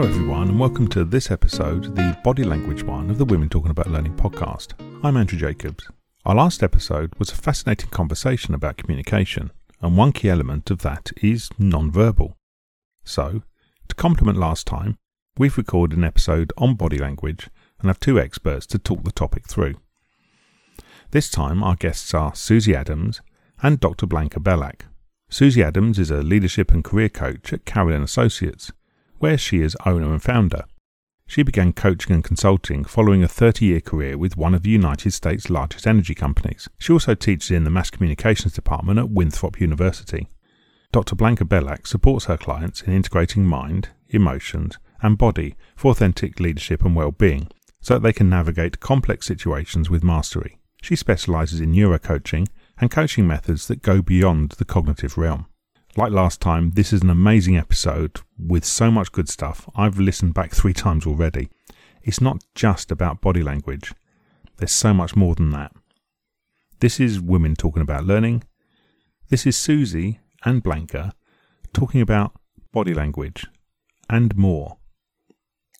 Hello everyone and welcome to this episode, the body language one of the Women Talking About Learning podcast. I'm Andrew Jacobs. Our last episode was a fascinating conversation about communication, and one key element of that is non-verbal. So, to complement last time, we've recorded an episode on body language and have two experts to talk the topic through. This time our guests are Susie Adams and Dr Blanka Bellak. Susie Adams is a leadership and career coach at Carolin Associates, where she is owner and founder. She began coaching and consulting following a 30-year career with one of the United States' largest energy companies. She also teaches in the Mass Communications Department at Winthrop University. Dr. Blanka Bellak supports her clients in integrating mind, emotions, and body for authentic leadership and well-being so that they can navigate complex situations with mastery. She specialises in neurocoaching and coaching methods that go beyond the cognitive realm. Like last time, this is an amazing episode with so much good stuff. I've listened back 3 times already. It's not just about body language. There's so much more than that. This is Women Talking About Learning. This is Susie and Blanka talking about body language and more.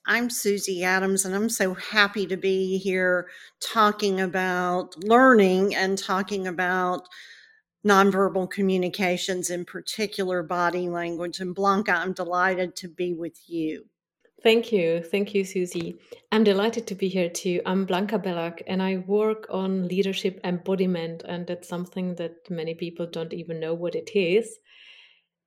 I'm Susie Adams, and I'm so happy to be here talking about learning and talking about nonverbal communications, in particular body language. And Blanka, I'm delighted to be with you. Thank you. Thank you, Susie. I'm delighted to be here too. I'm Blanka Bellak, and I work on leadership embodiment, and that's something that many people don't even know what it is.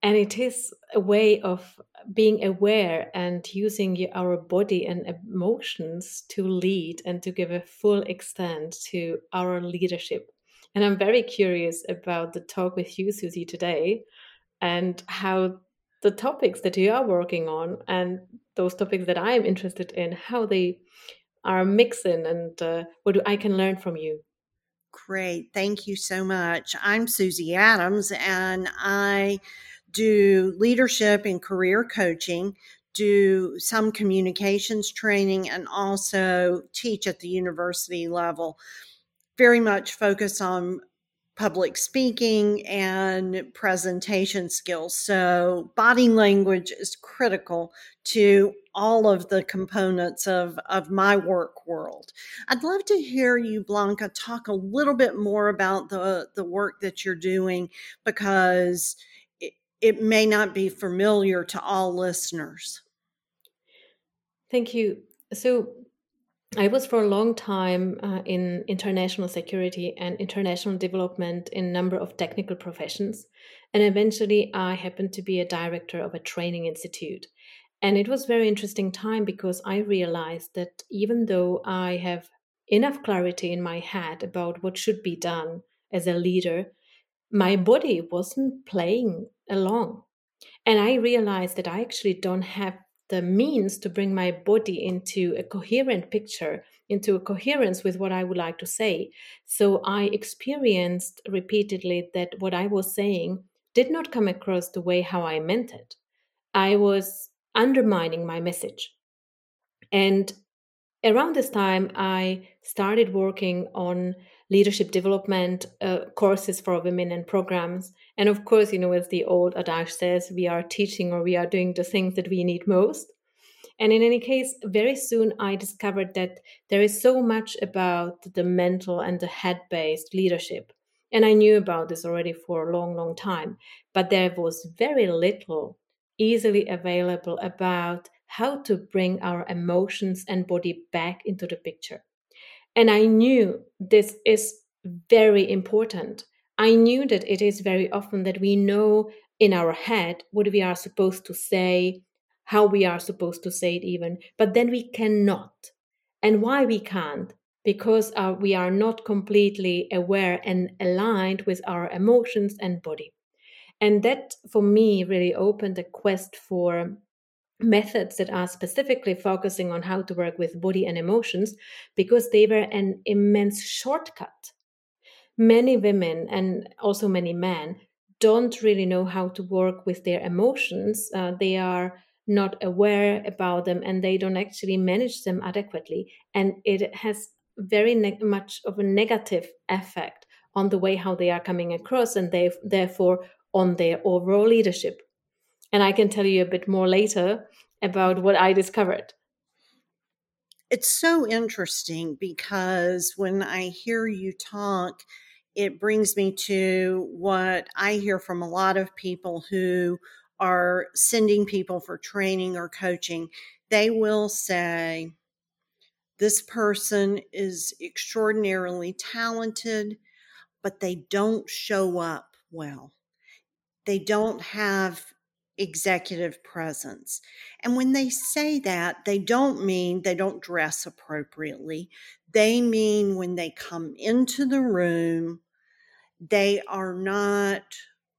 And it is a way of being aware and using our body and emotions to lead and to give a full extent to our leadership. And I'm very curious about the talk with you, Susie, today, and how the topics that you are working on and those topics that I'm interested in, how they are mixing, and what I can learn from you. Great. Thank you so much. I'm Susie Adams, and I do leadership and career coaching, do some communications training, and also teach at the university level. Very much focus on public speaking and presentation skills. So body language is critical to all of the components of my work world. I'd love to hear you, Blanka, talk a little bit more about the work that you're doing, because it may not be familiar to all listeners. Thank you. So I was for a long time in international security and international development in a number of technical professions. And eventually I happened to be a director of a training institute. And it was a very interesting time, because I realized that even though I have enough clarity in my head about what should be done as a leader, my body wasn't playing along. And I realized that I actually don't have the means to bring my body into a coherent picture, into a coherence with what I would like to say. So I experienced repeatedly that what I was saying did not come across the way how I meant it. I was undermining my message. And around this time, I started working on leadership development courses for women and programs. And of course, you know, as the old adage says, we are teaching or we are doing the things that we need most. And in any case, very soon I discovered that there is so much about the mental and the head-based leadership. And I knew about this already for a long, long time, but there was very little easily available about how to bring our emotions and body back into the picture. And I knew this is very important. I knew that it is very often that we know in our head what we are supposed to say, how we are supposed to say it even, but then we cannot. And why we can't? Because we are not completely aware and aligned with our emotions and body. And that, for me, really opened a quest for methods that are specifically focusing on how to work with body and emotions, because they were an immense shortcut. Many women and also many men don't really know how to work with their emotions. They are not aware about them, and they don't actually manage them adequately. And it has very much of a negative effect on the way how they are coming across, and therefore on their overall leadership. And I can tell you a bit more later about what I discovered. It's so interesting because when I hear you talk, it brings me to what I hear from a lot of people who are sending people for training or coaching. They will say, this person is extraordinarily talented, but they don't show up well. They don't have executive presence. And when they say that, they don't mean they don't dress appropriately. They mean when they come into the room, they are not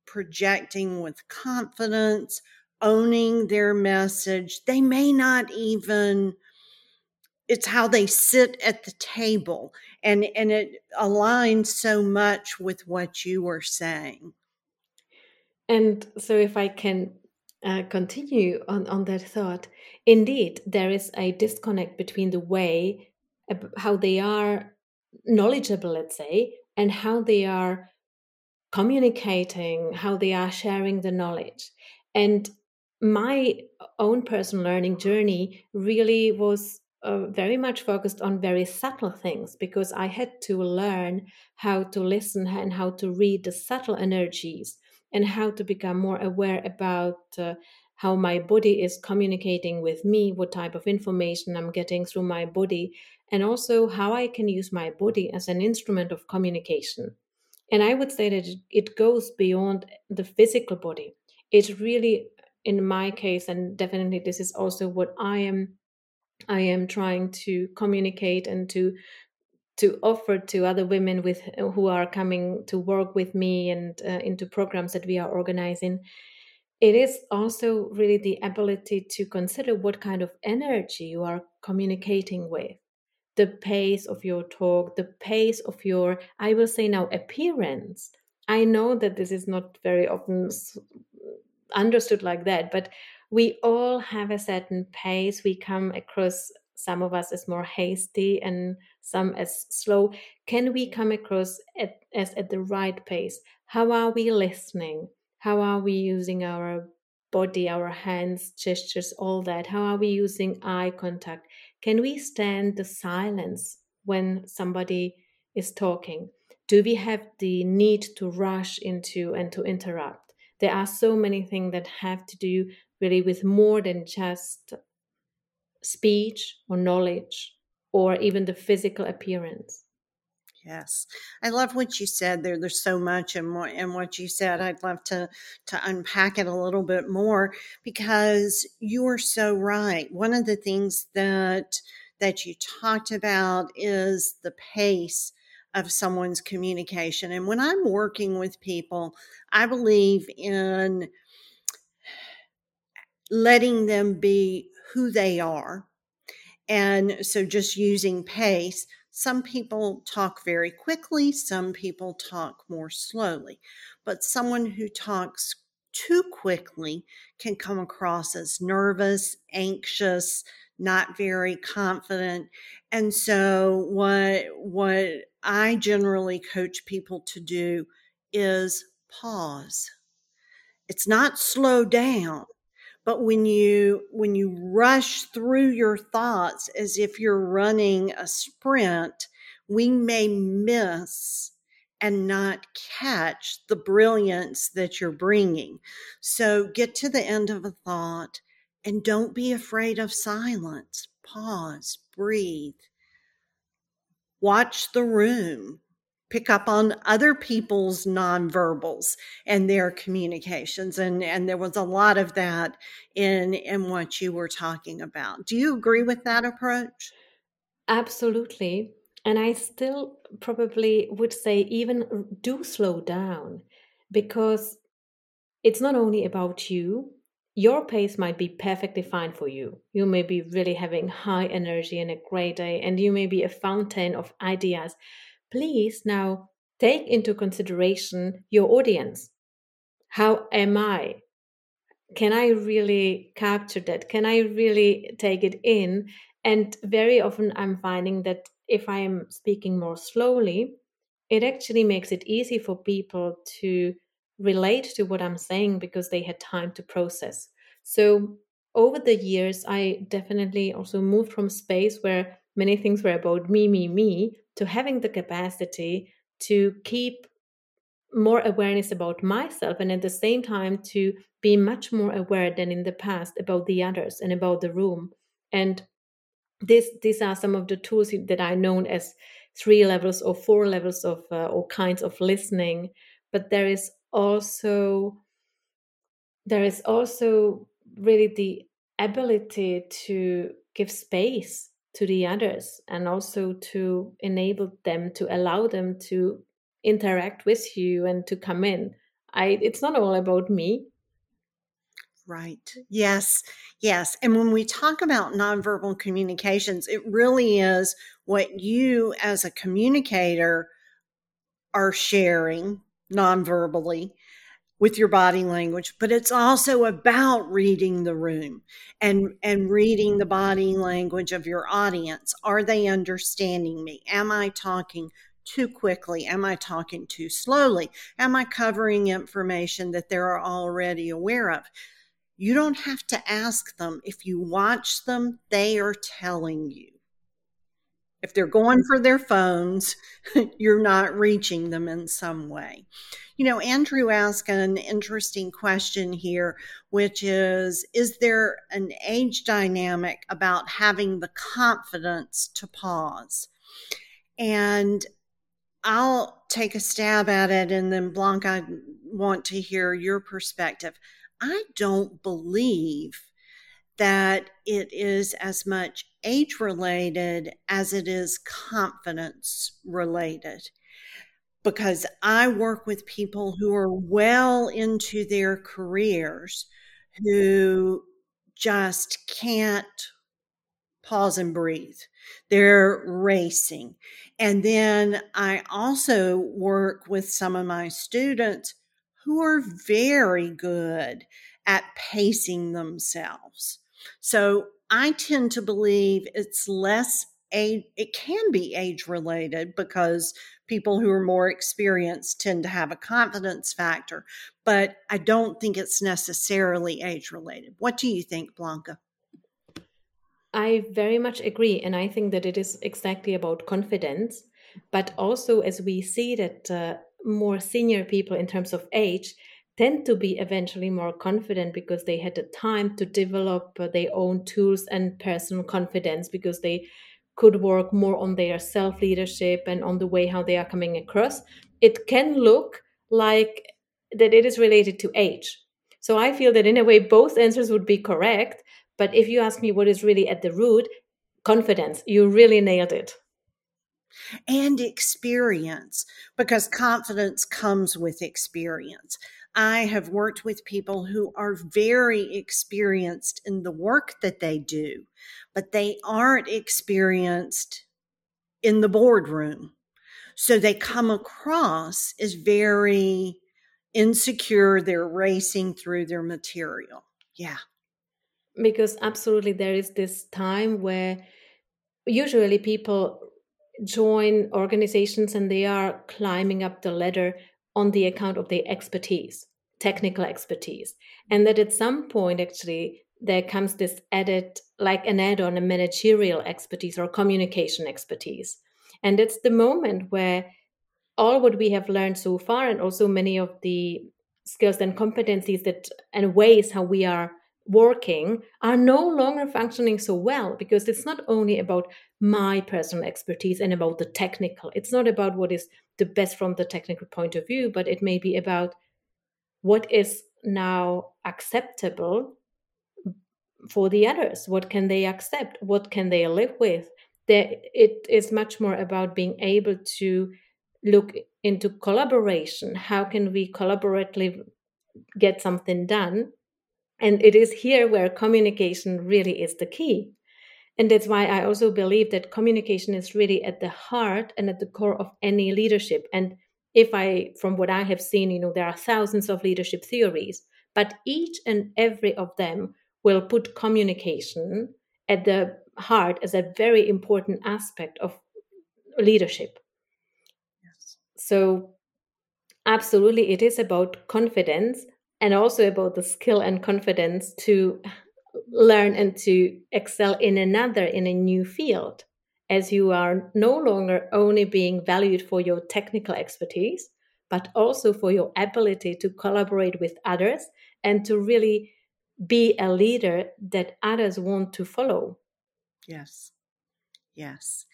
projecting with confidence, owning their message. They may not even, it's how they sit at the table. And it aligns so much with what you were saying. And so if I can continue on that thought, indeed, there is a disconnect between the way how they are knowledgeable, let's say, and how they are communicating, how they are sharing the knowledge. And my own personal learning journey really was very much focused on very subtle things, because I had to learn how to listen and how to read the subtle energies and how to become more aware about how my body is communicating with me, what type of information I'm getting through my body, and also how I can use my body as an instrument of communication. And I would say that it goes beyond the physical body. It's really, in my case, and definitely this is also what I am trying to communicate and to offer to other women who are coming to work with me and into programs that we are organizing. It is also really the ability to consider what kind of energy you are communicating with, the pace of your talk, the pace of your, I will say now, appearance. I know that this is not very often understood like that, but we all have a certain pace. We come across, some of us as more hasty and some as slow. Can we come across as at the right pace? How are we listening? How are we using our body, our hands, gestures, all that? How are we using eye contact? Can we stand the silence when somebody is talking? Do we have the need to rush into and to interrupt? There are so many things that have to do really with more than just speech or knowledge or even the physical appearance. Yes. I love what you said there. There's so much in what you said. I'd love to unpack it a little bit more, because you're so right. One of the things that you talked about is the pace of someone's communication. And when I'm working with people, I believe in letting them be who they are. And so just using pace, some people talk very quickly, some people talk more slowly, but someone who talks too quickly can come across as nervous, anxious, not very confident. And so what I generally coach people to do is pause. It's not slow down. But when you rush through your thoughts as if you're running a sprint, we may miss and not catch the brilliance that you're bringing. So get to the end of a thought and don't be afraid of silence. Pause, breathe, watch the room. Pick up on other people's nonverbals and their communications. And there was a lot of that in what you were talking about. Do you agree with that approach? Absolutely. And I still probably would say even do slow down, because it's not only about you. Your pace might be perfectly fine for you. You may be really having high energy and a great day, and you may be a fountain of ideas. Please now take into consideration your audience. How am I? Can I really capture that? Can I really take it in? And very often I'm finding that if I am speaking more slowly, it actually makes it easy for people to relate to what I'm saying because they had time to process. So over the years, I definitely also moved from space where many things were about me, to having the capacity to keep more awareness about myself, and at the same time to be much more aware than in the past about the others and about the room. And these are some of the tools that I know as 3 levels or 4 levels of or kinds of listening. But there is also really the ability to give space to the others, and also to enable them, to allow them to interact with you and to come in. It's not all about me. Right. Yes. And when we talk about nonverbal communications, it really is what you as a communicator are sharing nonverbally with your body language, but it's also about reading the room and reading the body language of your audience. Are they understanding me? Am I talking too quickly? Am I talking too slowly? Am I covering information that they're already aware of? You don't have to ask them. If you watch them, they are telling you. If they're going for their phones, you're not reaching them in some way. You know, Andrew asked an interesting question here, which is there an age dynamic about having the confidence to pause? And I'll take a stab at it, and then Blanka, I want to hear your perspective. I don't believe that it is as much age-related as it is confidence-related, because I work with people who are well into their careers who just can't pause and breathe. They're racing. And then I also work with some of my students who are very good at pacing themselves. So I tend to believe it's less age, it can be age related, because people who are more experienced tend to have a confidence factor, but I don't think it's necessarily age related. What do you think, Blanka? I very much agree. And I think that it is exactly about confidence, but also as we see that more senior people in terms of age tend to be eventually more confident because they had the time to develop their own tools and personal confidence, because they could work more on their self-leadership and on the way how they are coming across. It can look like that it is related to age. So I feel that in a way, both answers would be correct. But if you ask me what is really at the root, confidence, you really nailed it. And experience, because confidence comes with experience. I have worked with people who are very experienced in the work that they do, but they aren't experienced in the boardroom. So they come across as very insecure. They're racing through their material. Yeah. Because absolutely there is this time where usually people join organizations and they are climbing up the ladder on the account of their expertise, technical expertise. And that at some point, actually, there comes this added, like an add-on, a managerial expertise or communication expertise. And it's the moment where all what we have learned so far, and also many of the skills and competencies that and ways how we are working, are no longer functioning so well, because it's not only about my personal expertise and about the technical. It's not about what is the best from the technical point of view, but it may be about what is now acceptable for the others. What can they accept? What can they live with? It is much more about being able to look into collaboration. How can we collaboratively get something done? And it is here where communication really is the key. And that's why I also believe that communication is really at the heart and at the core of any leadership. And from what I have seen, there are thousands of leadership theories, but each and every of them will put communication at the heart as a very important aspect of leadership. Yes. So absolutely, it is about confidence, and also about the skill and confidence to learn and to excel in another, in a new field, as you are no longer only being valued for your technical expertise, but also for your ability to collaborate with others and to really be a leader that others want to follow. Yes. Yes.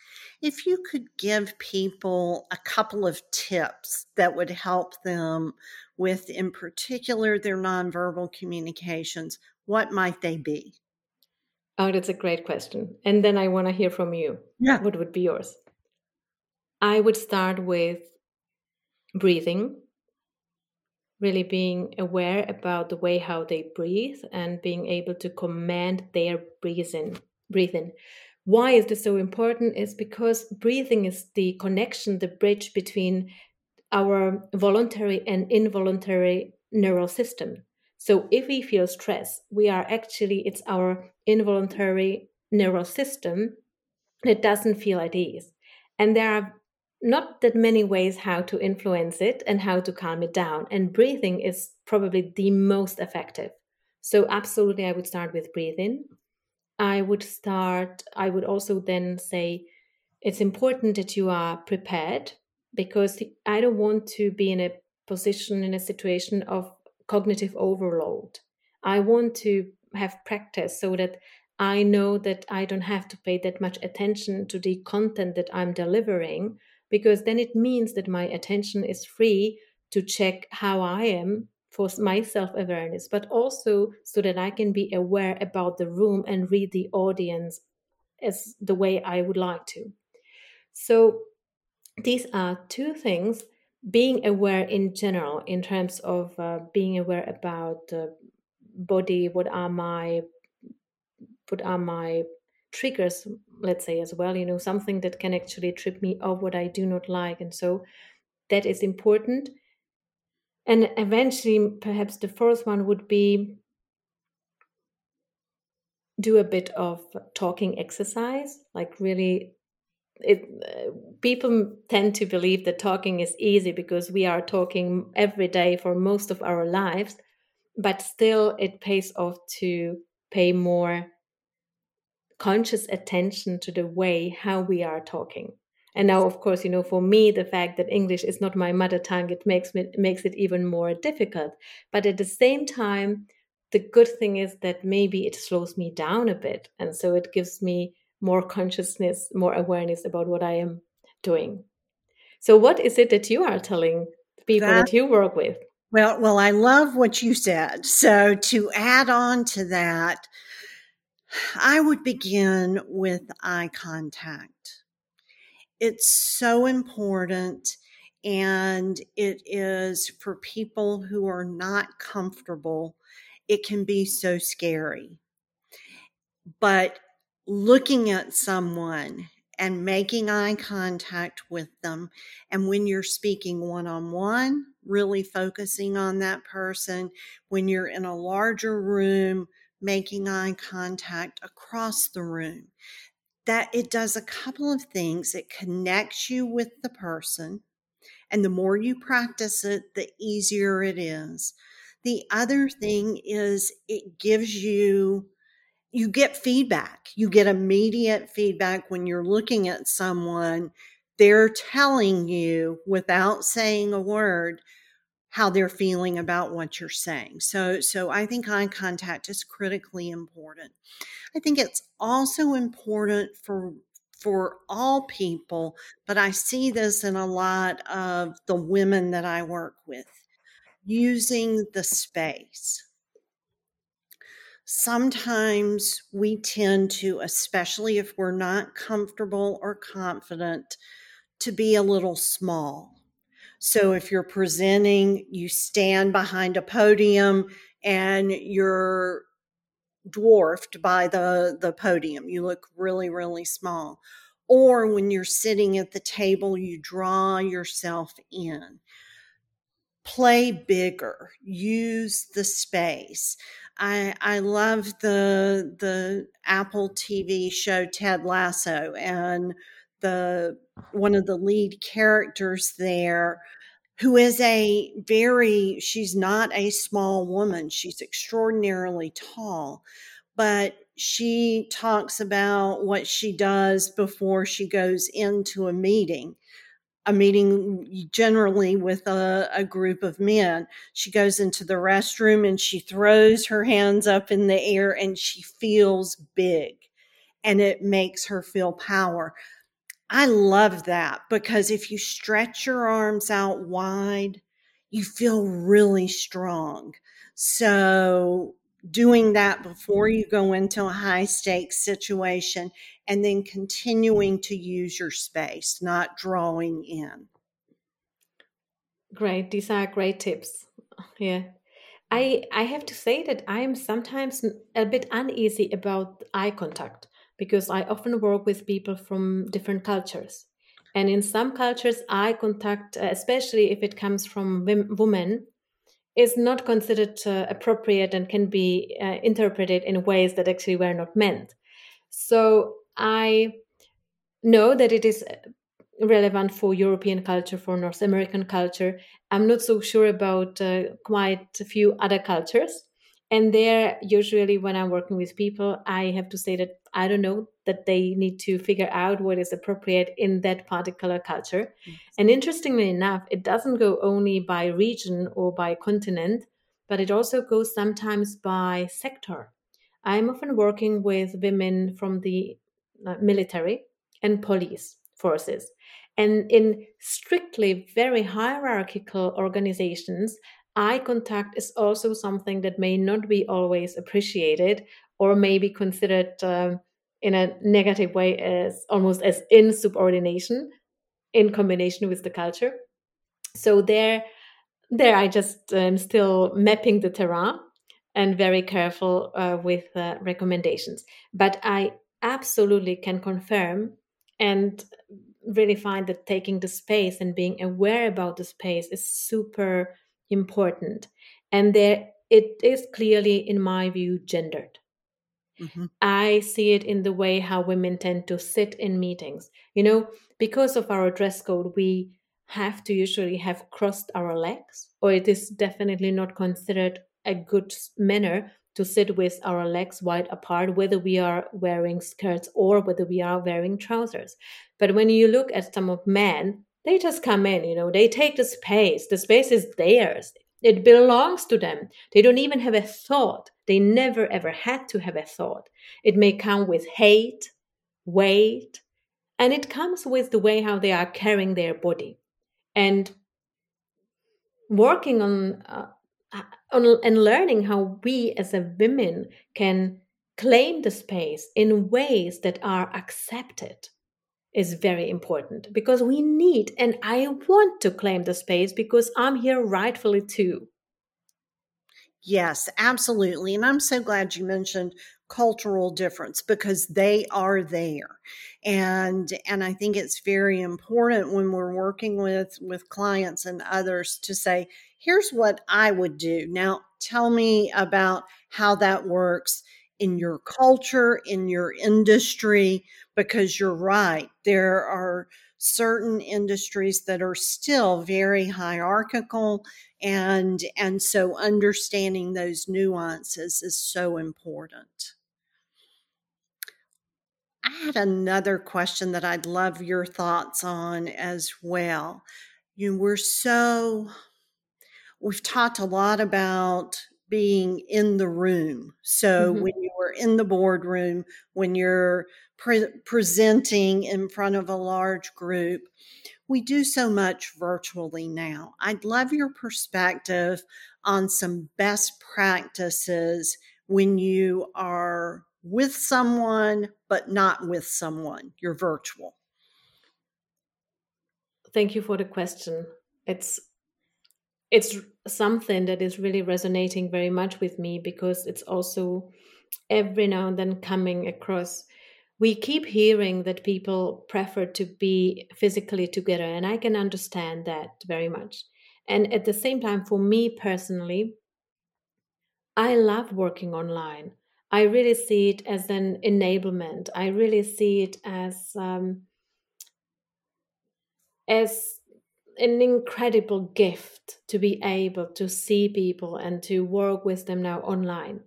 If you could give people a couple of tips that would help them with, in particular, their nonverbal communications, what might they be? Oh, that's a great question. And then I want to hear from you. Yeah. What would be yours? I would start with breathing, really being aware about the way how they breathe and being able to command their breathing. Why is this so important? Is because breathing is the connection, the bridge between our voluntary and involuntary neural system. So if we feel stress, it's our involuntary neural system that doesn't feel at ease. And there are not that many ways how to influence it and how to calm it down. And breathing is probably the most effective. So absolutely, I would start with breathing. I would also then say it's important that you are prepared, because I don't want to be in a situation of cognitive overload. I want to have practice so that I know that I don't have to pay that much attention to the content that I'm delivering, because then it means that my attention is free to check how I am for my self-awareness, but also so that I can be aware about the room and read the audience as the way I would like to. So these are two things: being aware in general, in terms of being aware about body, what are my triggers, let's say, as well, something that can actually trip me off, what I do not like. And so that is important. And eventually, perhaps the fourth one would be do a bit of talking exercise. Like really, people tend to believe that talking is easy because we are talking every day for most of our lives. But still, it pays off to pay more conscious attention to the way how we are talking. And now, of course, for me, the fact that English is not my mother tongue, it makes it even more difficult. But at the same time, the good thing is that maybe it slows me down a bit. And so it gives me more consciousness, more awareness about what I am doing. So what is it that you are telling people that you work with? Well, I love what you said. So to add on to that, I would begin with eye contact. It's so important, and it is for people who are not comfortable. It can be so scary. But looking at someone and making eye contact with them, and when you're speaking one-on-one, really focusing on that person, when you're in a larger room, making eye contact across the room. That it does a couple of things. It connects you with the person, and the more you practice it, the easier it is. The other thing is it gives you get feedback. You get immediate feedback when you're looking at someone. They're telling you without saying a word how they're feeling about what you're saying. So I think eye contact is critically important. I think it's also important for all people, but I see this in a lot of the women that I work with, using the space. Sometimes we tend to, especially if we're not comfortable or confident, to be a little small. So if you're presenting, you stand behind a podium and you're dwarfed by the podium. You look really, really small. Or when you're sitting at the table, you draw yourself in. Play bigger. Use the space. I love the Apple TV show Ted Lasso, and one of the lead characters there, who is she's not a small woman. She's extraordinarily tall, but she talks about what she does before she goes into a meeting generally with a group of men. She goes into the restroom and she throws her hands up in the air and she feels big, and it makes her feel power. I love that, because if you stretch your arms out wide, you feel really strong. So doing that before you go into a high stakes situation, and then continuing to use your space, not drawing in. Great. These are great tips. Yeah. I have to say that I am sometimes a bit uneasy about eye contact, because I often work with people from different cultures. And in some cultures, eye contact, especially if it comes from women, is not considered appropriate and can be interpreted in ways that actually were not meant. So I know that it is relevant for European culture, for North American culture. I'm not so sure about quite a few other cultures. And there, usually when I'm working with people, I have to say that I don't know, that they need to figure out what is appropriate in that particular culture. Mm-hmm. And interestingly enough, it doesn't go only by region or by continent, but it also goes sometimes by sector. I'm often working with women from the military and police forces. And in strictly very hierarchical organizations, eye contact is also something that may not be always appreciated, or may be considered in a negative way, as almost as insubordination in combination with the culture. So there I just am still mapping the terrain and very careful with recommendations. But I absolutely can confirm and really find that taking the space and being aware about the space is super important. And there it is clearly, in my view, gendered. Mm-hmm. I see it in the way how women tend to sit in meetings. You know, because of our dress code, we have to usually have crossed our legs, or it is definitely not considered a good manner to sit with our legs wide apart, whether we are wearing skirts or whether we are wearing trousers. But when you look at some of men, they just come in, you know, they take the space. The space is theirs. It belongs to them. They don't even have a thought. They never, ever had to have a thought. It may come with hate, weight, and it comes with the way how they are carrying their body. And working on and learning how we as a women can claim the space in ways that are accepted is very important, because we need, and I want to claim the space because I'm here rightfully too. Yes, absolutely. And I'm so glad you mentioned cultural difference, because they are there. And I think it's very important when we're working with clients and others to say, here's what I would do. Now, tell me about how that works in your culture, in your industry, because you're right. There are certain industries that are still very hierarchical, and so understanding those nuances is so important. I had another question that I'd love your thoughts on as well. We've talked a lot about being in the room. So mm-hmm. When you are in the boardroom, when you're presenting in front of a large group, we do so much virtually now. I'd love your perspective on some best practices when you are with someone, but not with someone, you're virtual. Thank you for the question. It's something that is really resonating very much with me, because it's also every now and then coming across. We keep hearing that people prefer to be physically together, and I can understand that very much. And at the same time, for me personally, I love working online. I really see it as an enablement. I really see it as an incredible gift to be able to see people and to work with them now online.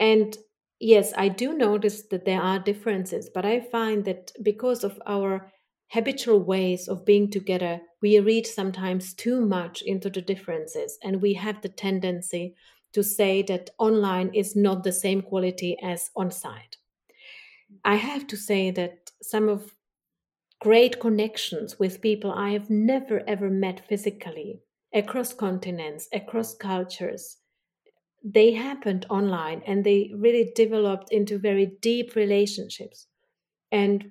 And Yes, I do notice that there are differences, but I find that because of our habitual ways of being together, we read sometimes too much into the differences, and we have the tendency to say that online is not the same quality as on site. I have to say that some of great connections with people I have never ever met physically, across continents, across cultures, they happened online, and they really developed into very deep relationships. And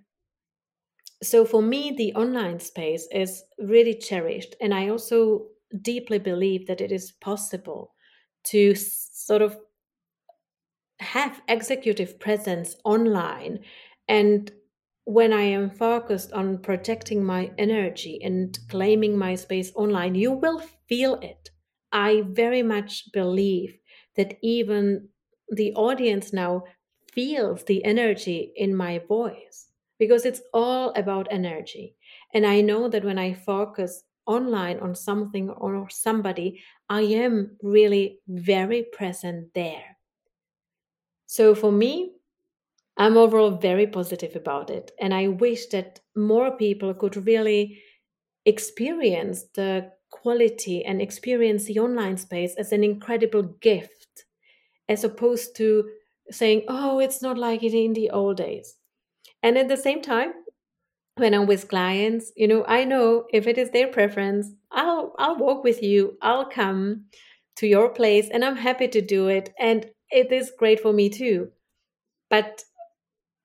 so for me, the online space is really cherished. And I also deeply believe that it is possible to sort of have executive presence online. And when I am focused on protecting my energy and claiming my space online, you will feel it. I very much believe that even the audience now feels the energy in my voice, because it's all about energy. And I know that when I focus online on something or somebody, I am really very present there. So for me, I'm overall very positive about it. And I wish that more people could really experience the quality and experience the online space as an incredible gift, as opposed to saying, oh, it's not like it in the old days. And at the same time, when I'm with clients, I know if it is their preference, I'll walk with you, I'll come to your place, and I'm happy to do it. And it is great for me too. But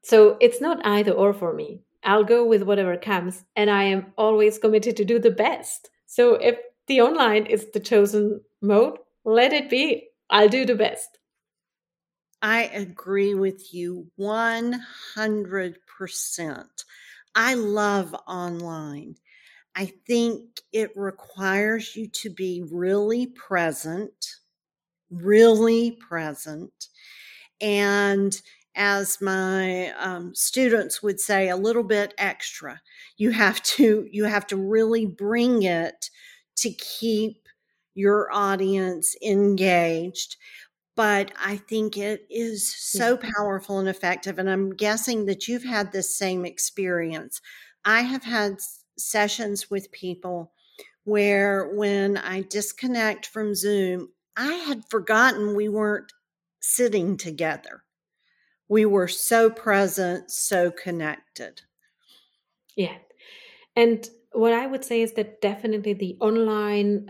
so it's not either or for me. I'll go with whatever comes, and I am always committed to do the best. So if the online is the chosen mode, let it be. I'll do the best. I agree with you 100%. I love online. I think it requires you to be really present. And as my students would say, a little bit extra. You have to really bring it to keep your audience engaged. But I think it is so powerful and effective. And I'm guessing that you've had this same experience. I have had sessions with people where when I disconnect from Zoom, I had forgotten we weren't sitting together. We were so present, so connected. Yeah. And what I would say is that definitely the online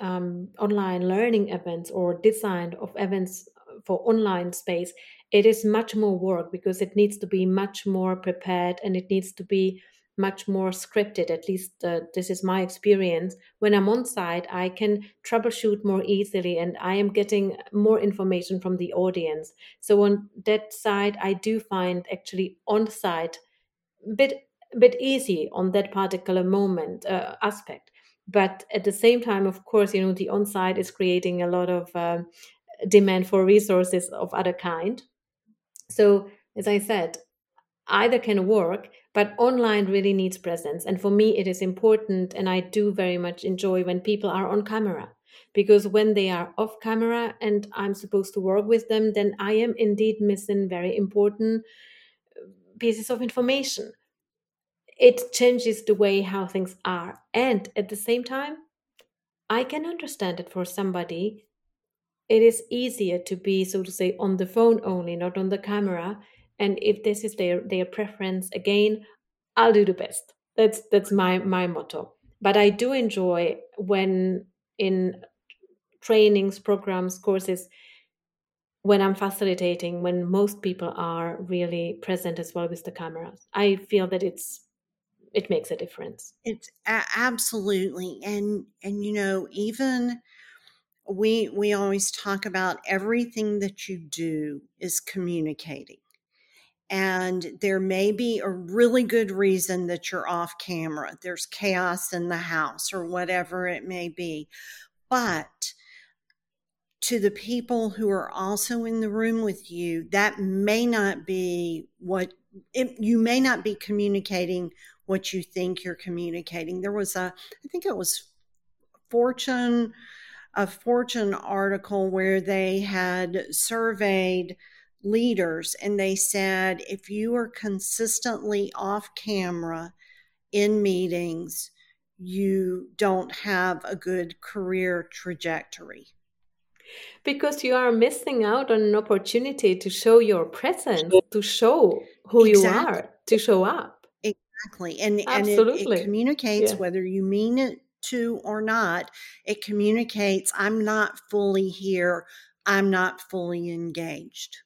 learning events or design of events for online space, it is much more work because it needs to be much more prepared and it needs to be much more scripted. At least this is my experience. When I'm on site, I can troubleshoot more easily and I am getting more information from the audience. So on that side, I do find actually on site a bit easy on that particular moment aspect. But at the same time, of course, the on site is creating a lot of demand for resources of other kind. So as I said, either can work, but online really needs presence. And for me, it is important. And I do very much enjoy when people are on camera, because when they are off camera and I'm supposed to work with them, then I am indeed missing very important pieces of information. It changes the way how things are. And at the same time, I can understand it for somebody. It is easier to be, so to say, on the phone only, not on the camera. And if this is their preference, again, I'll do the best. That's my motto. But I do enjoy when in trainings, programs, courses, when I'm facilitating, when most people are really present as well with the cameras, I feel that it makes a difference. It's absolutely, and even. We always talk about everything that you do is communicating. And there may be a really good reason that you're off camera. There's chaos in the house or whatever it may be. But to the people who are also in the room with you, that may not be you may not be communicating what you think you're communicating. There was I think it was a Fortune article where they had surveyed leaders, and they said, if you are consistently off camera in meetings, you don't have a good career trajectory. Because you are missing out on an opportunity to show your presence, to show who exactly. you are, to show up. Exactly. And it communicates, yeah. whether you mean it to or not, it communicates, I'm not fully here, I'm not fully engaged.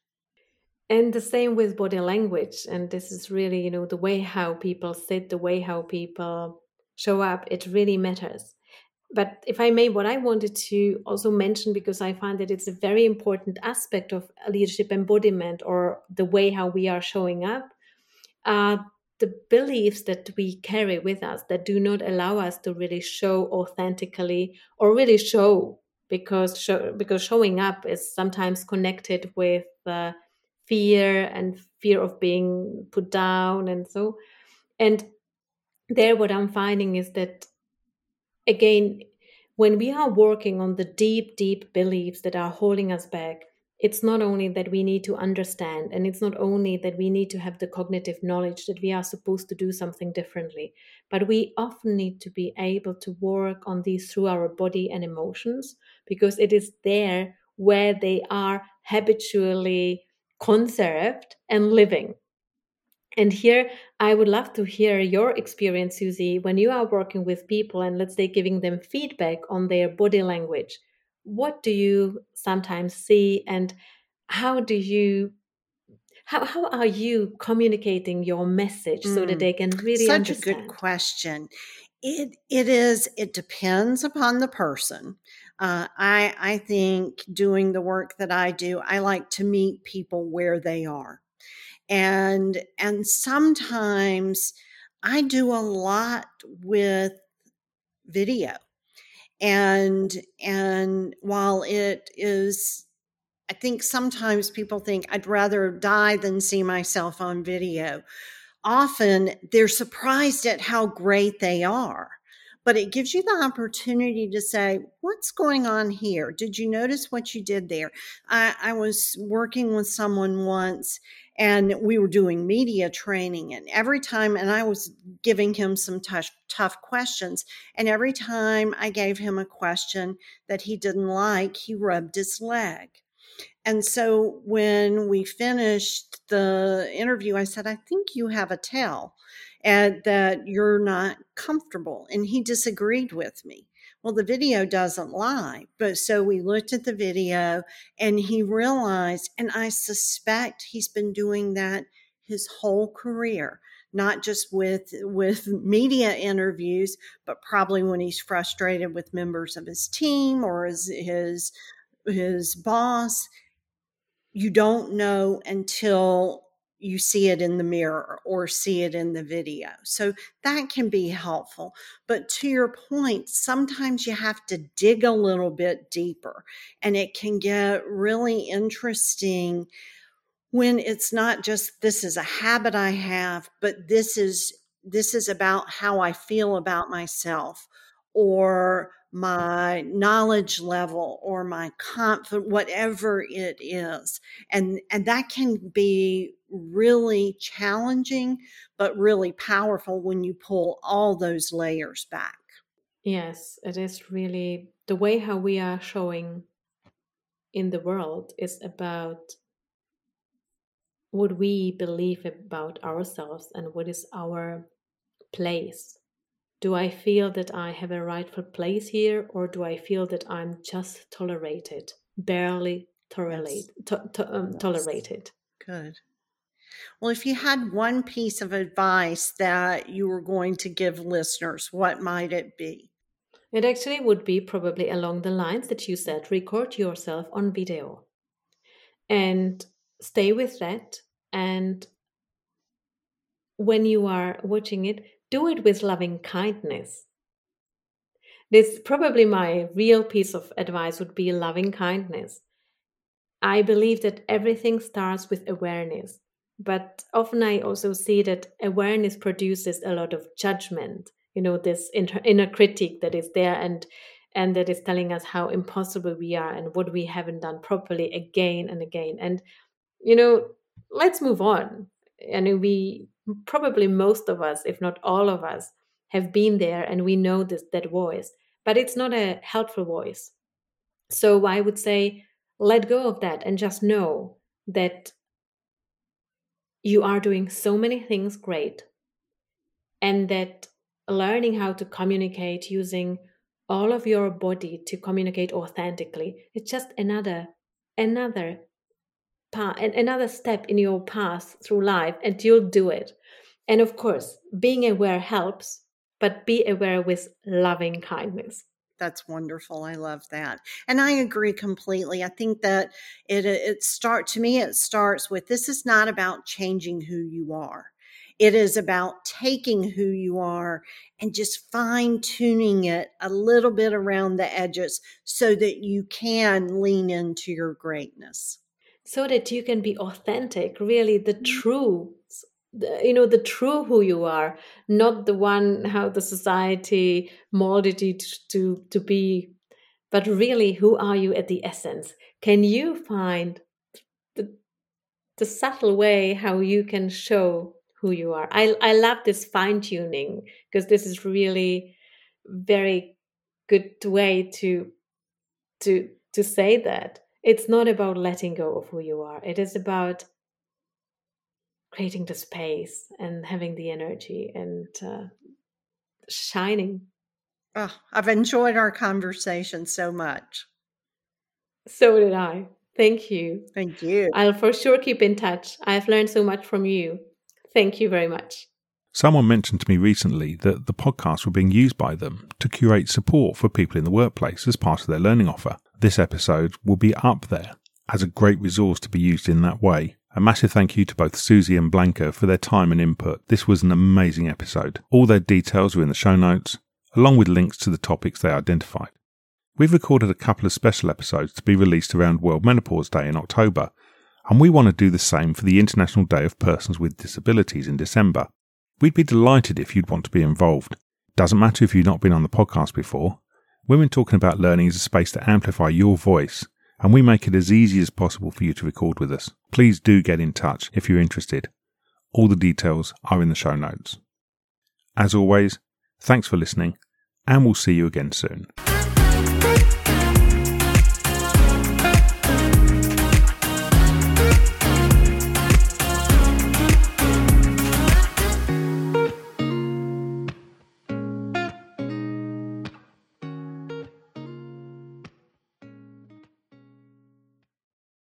And the same with body language. And this is really, the way how people sit, the way how people show up, it really matters. But if I may, what I wanted to also mention, because I find that it's a very important aspect of leadership embodiment, or the way how we are showing up, are the beliefs that we carry with us that do not allow us to really show authentically, or really show, because showing up is sometimes connected with fear, and fear of being put down. And there what I'm finding is that, again, when we are working on the deep, deep beliefs that are holding us back, it's not only that we need to understand, and it's not only that we need to have the cognitive knowledge that we are supposed to do something differently, but we often need to be able to work on these through our body and emotions, because it is there where they are habitually conserved and living. And here, I would love to hear your experience, Susie, when you are working with people and, let's say, giving them feedback on their body language. What do you sometimes see, and how are you communicating your message so that they can really understand? Such a good question. It depends upon the person. I think doing the work that I do, I like to meet people where they are. And sometimes I do a lot with video, and while it is, I think sometimes people think I'd rather die than see myself on video. Often they're surprised at how great they are, but it gives you the opportunity to say, what's going on here? Did you notice what you did there? I was working with someone once, and we were doing media training, and every time, and I was giving him some tough questions, and every time I gave him a question that he didn't like, he rubbed his leg. And so when we finished the interview, I said, I think you have a tell and that you're not comfortable. And he disagreed with me. Well, the video doesn't lie. But so we looked at the video, and he realized, and I suspect he's been doing that his whole career, not just with media interviews, but probably when he's frustrated with members of his team or his boss. You don't know until you see it in the mirror or see it in the video. So that can be helpful. But to your point, sometimes you have to dig a little bit deeper, and it can get really interesting when it's not just, this is a habit I have, but this is about how I feel about myself, or my knowledge level, or my confidence, whatever it is. And that can be really challenging, but really powerful when you pull all those layers back. Yes, it is really the way how we are showing in the world is about what we believe about ourselves and what is our place. Do I feel that I have a rightful place here, or do I feel that I'm just tolerated, barely tolerated? Yes. Tolerated. Good. Well, if you had one piece of advice that you were going to give listeners, what might it be? It actually would be probably along the lines that you said, record yourself on video and stay with that. And when you are watching it, do it with loving kindness. This probably my real piece of advice would be loving kindness. I believe that everything starts with awareness, but often I also see that awareness produces a lot of judgment. This inner critic that is there and that is telling us how impossible we are and what we haven't done properly again and again. And you know, let's move on. And we probably, most of us, if not all of us, have been there, and we know this, that voice, but it's not a helpful voice. So I would say, let go of that and just know that you are doing so many things great, and that learning how to communicate using all of your body to communicate authentically, it's just another step in your path through life, and you'll do it. And of course, being aware helps, but be aware with loving kindness. That's wonderful. I love that. And I agree completely. I think that it starts with, this is not about changing who you are. It is about taking who you are and just fine-tuning it a little bit around the edges so that you can lean into your greatness. So that you can be authentic, really the true, the true who you are, not the one how the society molded you to be, but really who are you at the essence? Can you find the subtle way how you can show who you are? I love this fine-tuning, because this is really very good way to say that. It's not about letting go of who you are. It is about creating the space and having the energy and shining. Oh, I've enjoyed our conversation so much. So did I. Thank you. Thank you. I'll for sure keep in touch. I've learned so much from you. Thank you very much. Someone mentioned to me recently that the podcasts were being used by them to curate support for people in the workplace as part of their learning offer. This episode will be up there as a great resource to be used in that way. A massive thank you to both Susie and Blanka for their time and input. This was an amazing episode. All their details are in the show notes, along with links to the topics they identified. We've recorded a couple of special episodes to be released around World Menopause Day in October, and we want to do the same for the International Day of Persons with Disabilities in December. We'd be delighted if you'd want to be involved. Doesn't matter if you've not been on the podcast before. Women Talking About Learning is a space to amplify your voice, and we make it as easy as possible for you to record with us. Please do get in touch if you're interested. All the details are in the show notes. As always, thanks for listening, and we'll see you again soon.